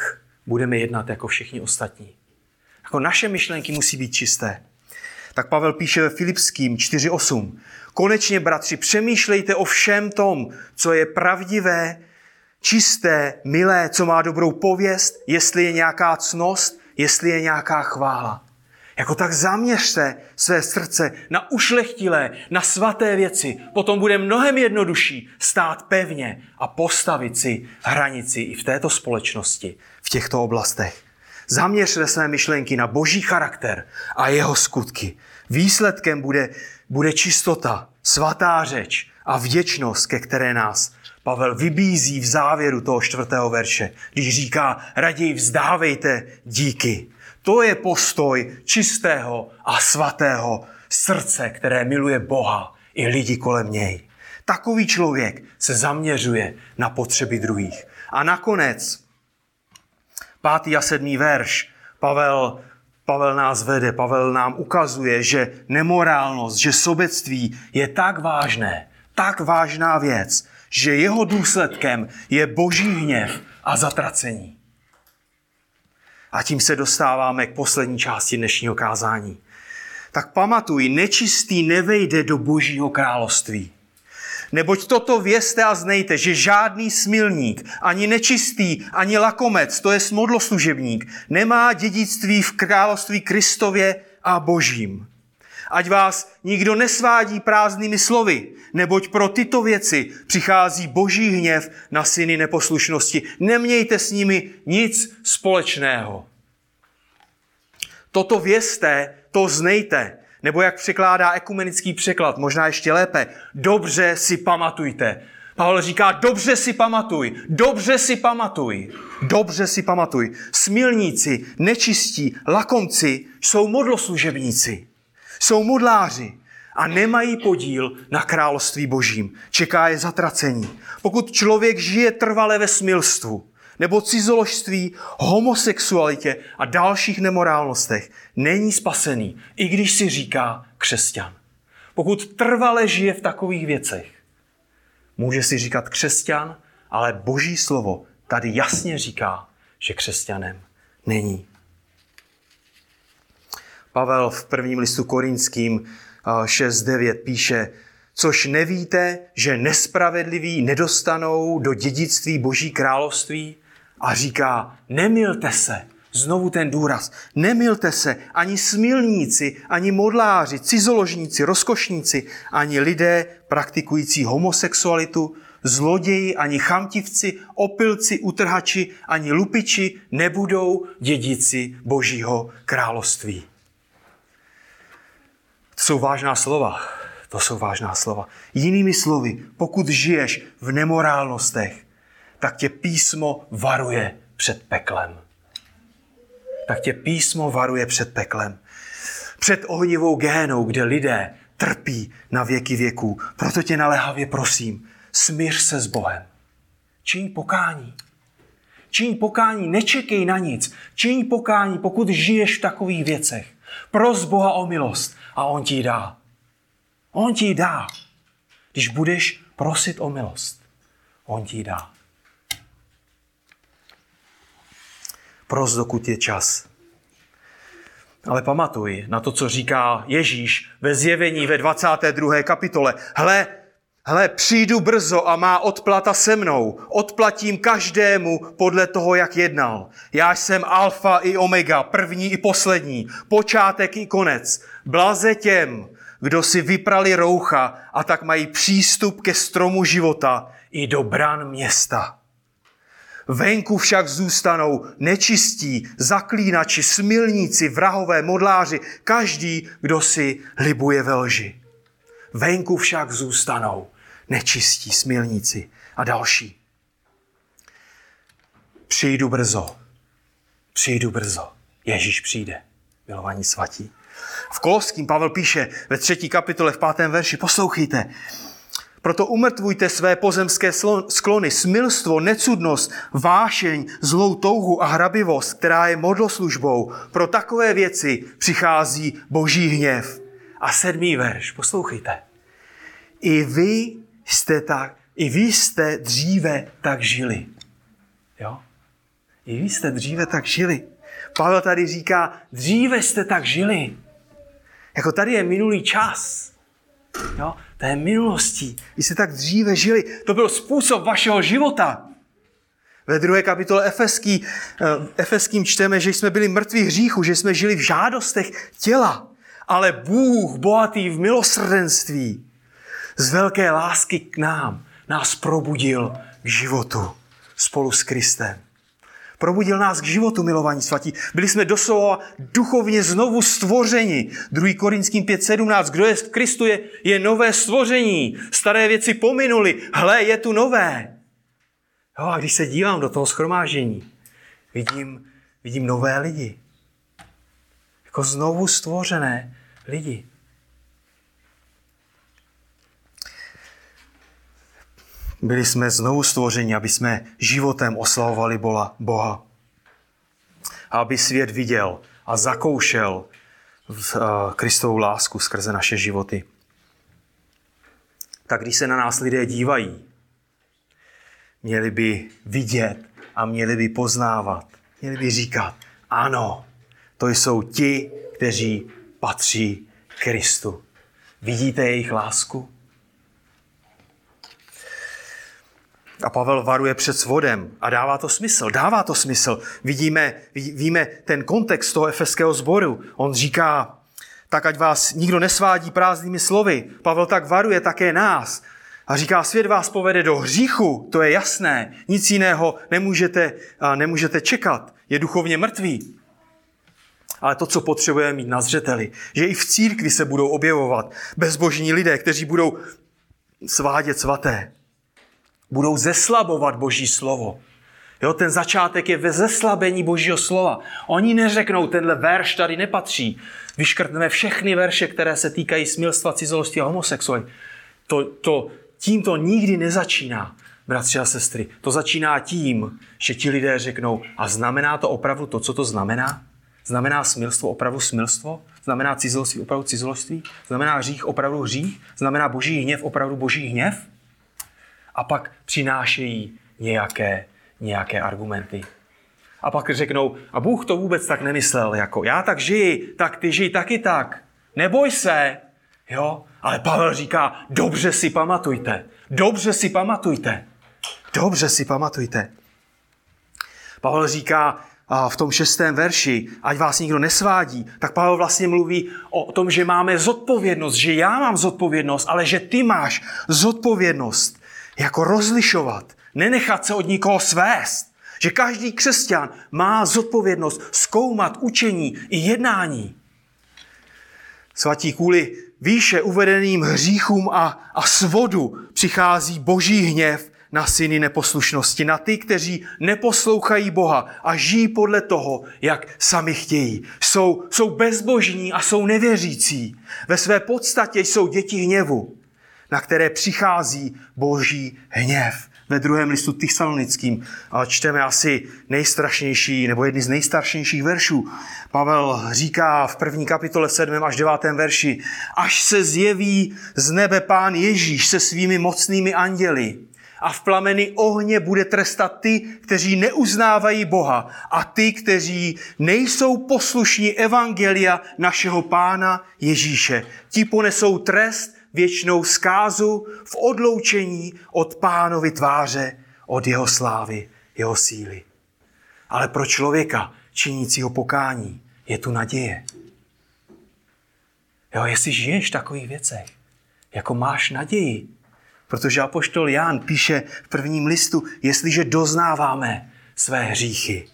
budeme jednat jako všichni ostatní. Jako naše myšlenky musí být čisté. Tak Pavel píše ve Filipským 4:8. Konečně, bratři, přemýšlejte o všem tom, co je pravdivé, čisté, milé, co má dobrou pověst, jestli je nějaká ctnost, jestli je nějaká chvála. Jako tak zaměřte své srdce na ušlechtilé, na svaté věci. Potom bude mnohem jednodušší stát pevně a postavit si hranici i v této společnosti, v těchto oblastech. Zaměřte své myšlenky na boží charakter a jeho skutky. Výsledkem bude čistota, svatá řeč a vděčnost, ke které nás Pavel vybízí v závěru toho 4. verše, když říká, raději vzdávejte díky. To je postoj čistého a svatého srdce, které miluje Boha i lidi kolem něj. Takový člověk se zaměřuje na potřeby druhých. A nakonec, 5. a 7. verš, Pavel nás vede, Pavel nám ukazuje, že nemorálnost, že sobectví je tak vážné, tak vážná věc, že jeho důsledkem je boží hněv a zatracení. A tím se dostáváme k poslední části dnešního kázání. Tak pamatuj, nečistý nevejde do božího království. Neboť toto vězte a znejte, že žádný smilník, ani nečistý, ani lakomec, to je modloslužebník, nemá dědictví v království Kristově a božím. Ať vás nikdo nesvádí prázdnými slovy, neboť pro tyto věci přichází boží hněv na syny neposlušnosti. Nemějte s nimi nic společného. Toto vězte, to znejte, nebo jak překládá ekumenický překlad, možná ještě lépe, dobře si pamatujte. Pavel říká, dobře si pamatuj, dobře si pamatuj, dobře si pamatuj. Smilníci, nečistí, lakomci jsou modloslužebníci. Jsou modláři a nemají podíl na království božím. Čeká je zatracení. Pokud člověk žije trvale ve smilstvu nebo cizoložství, homosexualitě a dalších nemorálnostech, není spasený, i když si říká křesťan. Pokud trvale žije v takových věcech, může si říkat křesťan, ale boží slovo tady jasně říká, že křesťanem není. Pavel v prvním listu Korinským 6:9 píše, což nevíte, že nespravedliví nedostanou do dědictví boží království, a říká, nemilte se, znovu ten důraz, nemilte se ani smilníci, ani modláři, cizoložníci, rozkošníci, ani lidé praktikující homosexualitu, zloději, ani chamtivci, opilci, utrhači, ani lupiči nebudou dědici božího království. Jsou vážná slova. To jsou vážná slova. Jinými slovy, pokud žiješ v nemorálnostech, tak tě písmo varuje před peklem. Tak tě písmo varuje před peklem. Před ohnivou gehenou, kde lidé trpí na věky věků. Proto tě naléhavě prosím, smíř se s Bohem. Čiň pokání. Čiň pokání, nečekej na nic. Čiň pokání, pokud žiješ v takových věcech. Pros Boha o milost a on ti ji dá. On ti ji dá. Když budeš prosit o milost, on ti ji dá. Pros, dokud je čas. Ale pamatuj na to, co říká Ježíš ve Zjevení ve 22. kapitole. Hle, Hele, přijdu brzo a má odplata se mnou. Odplatím každému podle toho, jak jednal. Já jsem alfa i omega, první i poslední, počátek i konec. Blaze těm, kdo si vyprali roucha a tak mají přístup ke stromu života i do bran města. Venku však zůstanou nečistí, zaklínači, smilníci, vrahové, modláři, každý, kdo si libuje ve lži. Venku však zůstanou nečistí, smilníci a další. Přijdu brzo. Přijdu brzo. Ježíš přijde. Milovaní svatí. V Koloským Pavel píše ve 3. kapitole v 5. verši. Poslouchejte. Proto umrtvujte své pozemské sklony, smilstvo, necudnost, vášeň, zlou touhu a hrabivost, která je modloslužbou. Pro takové věci přichází boží hněv. A 7. verš, poslouchejte. I vy jste dříve tak žili. Jo? I vy jste dříve tak žili. Pavel tady říká, dříve jste tak žili. Jako tady je minulý čas. Jo? To je minulostí. Vy jste tak dříve žili. To byl způsob vašeho života. Ve 2. kapitole Efeským čteme, že jsme byli mrtví hříchu, že jsme žili v žádostech těla. Ale Bůh, bohatý v milosrdenství, z velké lásky k nám, nás probudil k životu spolu s Kristem. Probudil nás k životu, milovaní svatí. Byli jsme doslova duchovně znovu stvořeni. 2. Korinským 5.17. Kdo je v Kristu, je nové stvoření. Staré věci pominuly. Hle, je tu nové. Jo, a když se dívám do toho shromáždění, vidím nové lidi. Jako znovu stvořené lidi. Byli jsme znovu stvořeni, aby jsme životem oslavovali Boha. Aby svět viděl a zakoušel Kristovu lásku skrze naše životy. Tak když se na nás lidé dívají, měli by vidět a měli by poznávat. Měli by říkat, ano, to jsou ti, kteří patří Kristu. Vidíte jejich lásku? A Pavel varuje před svodem a dává to smysl. Dává to smysl. Víme ten kontext toho efeského sboru. On říká, tak ať vás nikdo nesvádí prázdnými slovy. Pavel tak varuje také nás. A říká, svět vás povede do hříchu, to je jasné. Nic jiného nemůžete čekat. Je duchovně mrtvý. Ale to, co potřebujeme mít na zřeteli, že i v církvi se budou objevovat bezbožní lidé, kteří budou svádět svaté. Budou zeslabovat Boží slovo. Jo, ten začátek je ve zeslabení Božího slova. Oni neřeknou, tenhle verš tady nepatří. Vyškrtneme všechny verše, které se týkají smilstva, cizolosti a homosexuality. Tím to nikdy nezačíná, bratři a sestry. To začíná tím, že ti lidé řeknou, a znamená to opravdu to, co to znamená? Znamená smilstvo opravdu smilstvo? Znamená cizolosti opravdu cizoloství? Znamená hřích opravdu hřích? Znamená boží hněv opravdu boží hněv? A pak přinášejí nějaké argumenty. A pak řeknou, a Bůh to vůbec tak nemyslel, jako já tak žiji, tak ty žij taky tak. Neboj se. Jo? Ale Pavel říká, dobře si pamatujte. Dobře si pamatujte. Dobře si pamatujte. Pavel říká, a v tom 6. verši, ať vás nikdo nesvádí, tak Pavel vlastně mluví o tom, že máme zodpovědnost, že já mám zodpovědnost, ale že ty máš zodpovědnost jako rozlišovat, nenechat se od nikoho svést, že každý křesťan má zodpovědnost zkoumat učení i jednání. Svatí, kvůli výše uvedeným hříchům a svodu přichází boží hněv na syny neposlušnosti, na ty, kteří neposlouchají Boha a žijí podle toho, jak sami chtějí. Jsou bezbožní a jsou nevěřící. Ve své podstatě jsou děti hněvu, na které přichází boží hněv. Ve 2. listu Tesalonickým čteme asi nejstrašnější, nebo jedny z nejstarších veršů. Pavel říká v 1. kapitole 7. až 9. verši, až se zjeví z nebe Pán Ježíš se svými mocnými anděli, a v plameni ohně bude trestat ty, kteří neuznávají Boha a ty, kteří nejsou poslušní evangelia našeho Pána Ježíše. Ti ponesou trest věčnou zkázu v odloučení od Pánovy tváře, od jeho slávy, jeho síly. Ale pro člověka činícího pokání je tu naděje. Jo, jestli žiješ v takových věcech, jako máš naději, protože apoštol Jan píše v prvním listu, jestliže doznáváme své hříchy.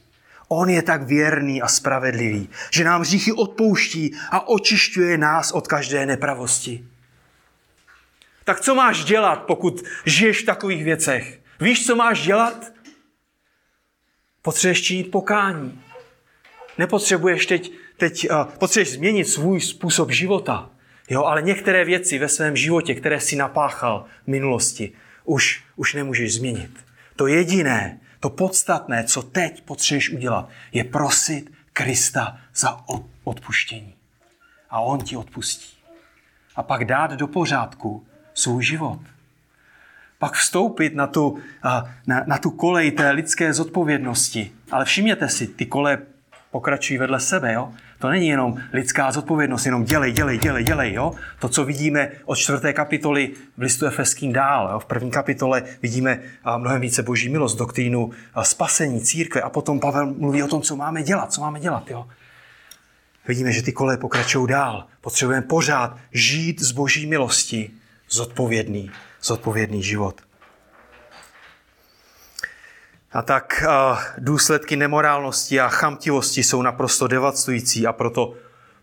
On je tak věrný a spravedlivý, že nám hříchy odpouští a očišťuje nás od každé nepravosti. Tak co máš dělat, pokud žiješ v takových věcech? Víš, co máš dělat? Potřebuješ činit pokání. Nepotřebuješ potřebuješ změnit svůj způsob života. Jo, ale některé věci ve svém životě, které si napáchal v minulosti, už nemůžeš změnit. To jediné, to podstatné, co teď potřebuješ udělat, je prosit Krista za odpuštění. A on ti odpustí. A pak dát do pořádku svůj život. Pak vstoupit na tu kolej té lidské zodpovědnosti. Ale všimněte si, ty koleje pokračují vedle sebe, jo? To není jenom lidská zodpovědnost, jenom dělej, jo? To, co vidíme od 4. kapitoly v listu Efeským dál, jo? V 1. kapitole vidíme mnohem více boží milost, doktrínu spasení, církve a potom Pavel mluví o tom, co máme dělat, jo? Vidíme, že ty koleje pokračují dál. Potřebujeme pořád žít z boží milosti zodpovědný život. A tak důsledky nemorálnosti a chamtivosti jsou naprosto devastující a proto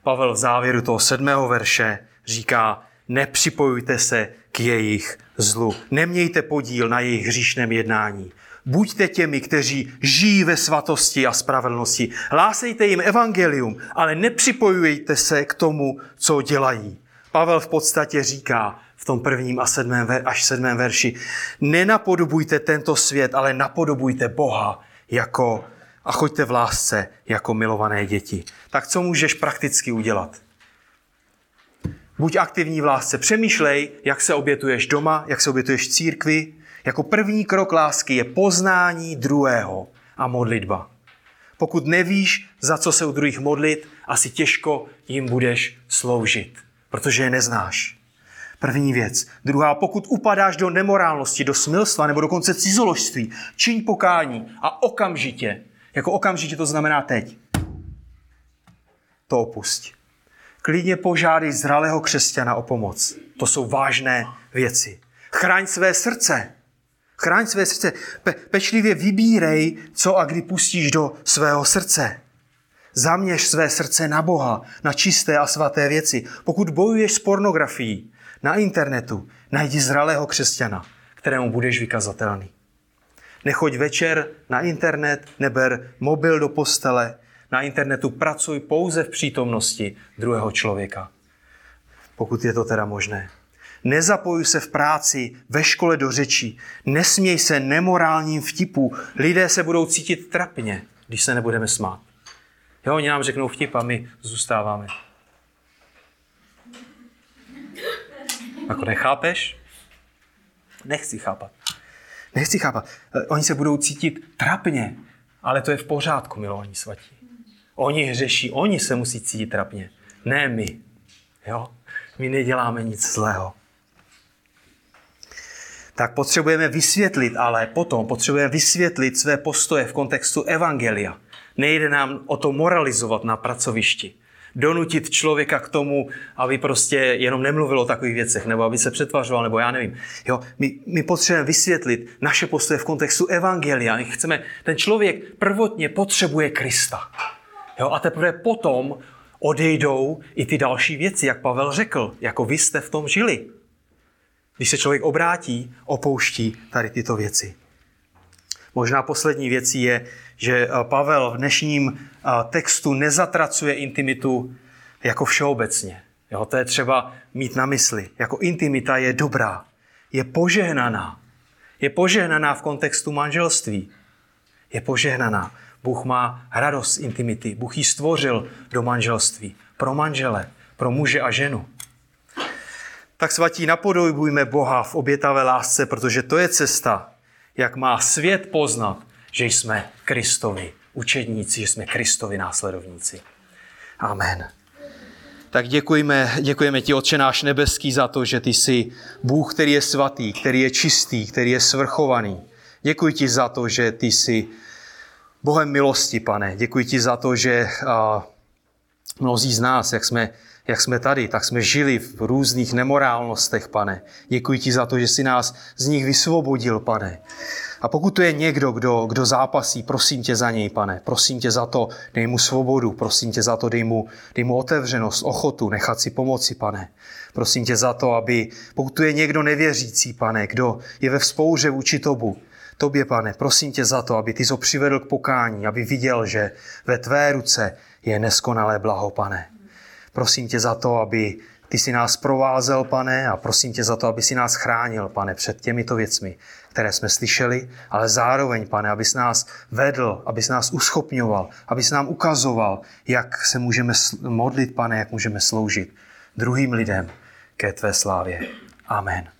Pavel v závěru toho 7. verše říká: nepřipojujte se k jejich zlu, nemějte podíl na jejich hříšném jednání. Buďte těmi, kteří žijí ve svatosti a spravedlnosti. Hlásejte jim evangelium, ale nepřipojujte se k tomu, co dělají. Pavel v podstatě říká v tom 1. až 7. verši: nenapodobujte tento svět, ale napodobujte Boha a choďte v lásce jako milované děti. Tak co můžeš prakticky udělat? Buď aktivní v lásce. Přemýšlej, jak se obětuješ doma, jak se obětuješ v církvi. Jako první krok lásky je poznání druhého a modlitba. Pokud nevíš, za co se u druhých modlit, asi těžko jim budeš sloužit, protože je neznáš. První věc. Druhá, pokud upadáš do nemorálnosti, do smilstva nebo dokonce cizoložství, čiň pokání a okamžitě to znamená teď, to opusť. Klidně požádej zralého křesťana o pomoc. To jsou vážné věci. Chraň své srdce. Pečlivě vybírej, co a kdy pustíš do svého srdce. Zaměř své srdce na Boha, na čisté a svaté věci. Pokud bojuješ s pornografií na internetu, najdi zralého křesťana, kterému budeš vykazatelný. Nechoď večer na internet, neber mobil do postele. Na internetu pracuj pouze v přítomnosti druhého člověka, pokud je to teda možné. Nezapojuj se v práci, ve škole do řečí. Nesměj se nemorálním vtipu. Lidé se budou cítit trapně, když se nebudeme smát. Jo, oni nám řeknou vtip a my zůstáváme. Jako nechápeš? Nechci chápat. Oni se budou cítit trapně, ale to je v pořádku, milovaní svatí. Oni hřeší, oni se musí cítit trapně. Ne my. Jo? My neděláme nic zlého. Tak potřebujeme vysvětlit, ale potom potřebujeme vysvětlit své postoje v kontextu evangelia. Nejde nám o to moralizovat na pracovišti. Donutit člověka k tomu, aby prostě jenom nemluvil o takových věcech, nebo aby se přetvařoval, nebo já nevím. Jo, my potřebujeme vysvětlit naše postoje v kontextu evangelia. Ten člověk prvotně potřebuje Krista. Jo, a teprve potom odejdou i ty další věci, jak Pavel řekl, jako vy jste v tom žili. Když se člověk obrátí, opouští tady tyto věci. Možná poslední věcí je, že Pavel v dnešním textu nezatracuje intimitu jako všeobecně. Jo, to je třeba mít na mysli. Jako intimita je dobrá, je požehnaná. Je požehnaná v kontextu manželství. Je požehnaná. Bůh má radost z intimity. Bůh ji stvořil do manželství. Pro manžele, pro muže a ženu. Tak svatí, napodobujme Boha v obětavé lásce, protože to je cesta, jak má svět poznat, že jsme Kristovi učedníci, že jsme Kristovi následovníci. Amen. tak děkujeme ti, Otče náš nebeský, za to, že ty jsi Bůh, který je svatý, který je čistý, který je svrchovaný. Děkuji ti za to, že ty jsi Bohem milosti, Pane. Děkuji ti za to, že mnozí z nás, jak jsme tady, tak jsme žili v různých nemorálnostech, Pane. Děkuji ti za to, že jsi nás z nich vysvobodil, Pane. A pokud to je někdo, kdo zápasí, prosím tě za něj, Pane. Prosím tě za to, dej mu svobodu. Prosím tě za to, dej mu otevřenost, ochotu, nechat si pomoci, Pane. Prosím tě za to, aby pokud tu je někdo nevěřící, Pane, kdo je ve vzpouře vůči tobě, Pane, prosím tě za to, aby ty ho přivedl k pokání, aby viděl, že ve tvé ruce je neskonalé blaho, Pane. Prosím tě za to, aby ty si nás provázel, Pane, a prosím tě za to, aby si nás chránil, Pane, před těmito věcmi, které jsme slyšeli, ale zároveň, Pane, abys nás vedl, abys nás uschopňoval, abys nám ukazoval, jak se můžeme modlit, Pane, jak můžeme sloužit druhým lidem ke tvé slávě. Amen.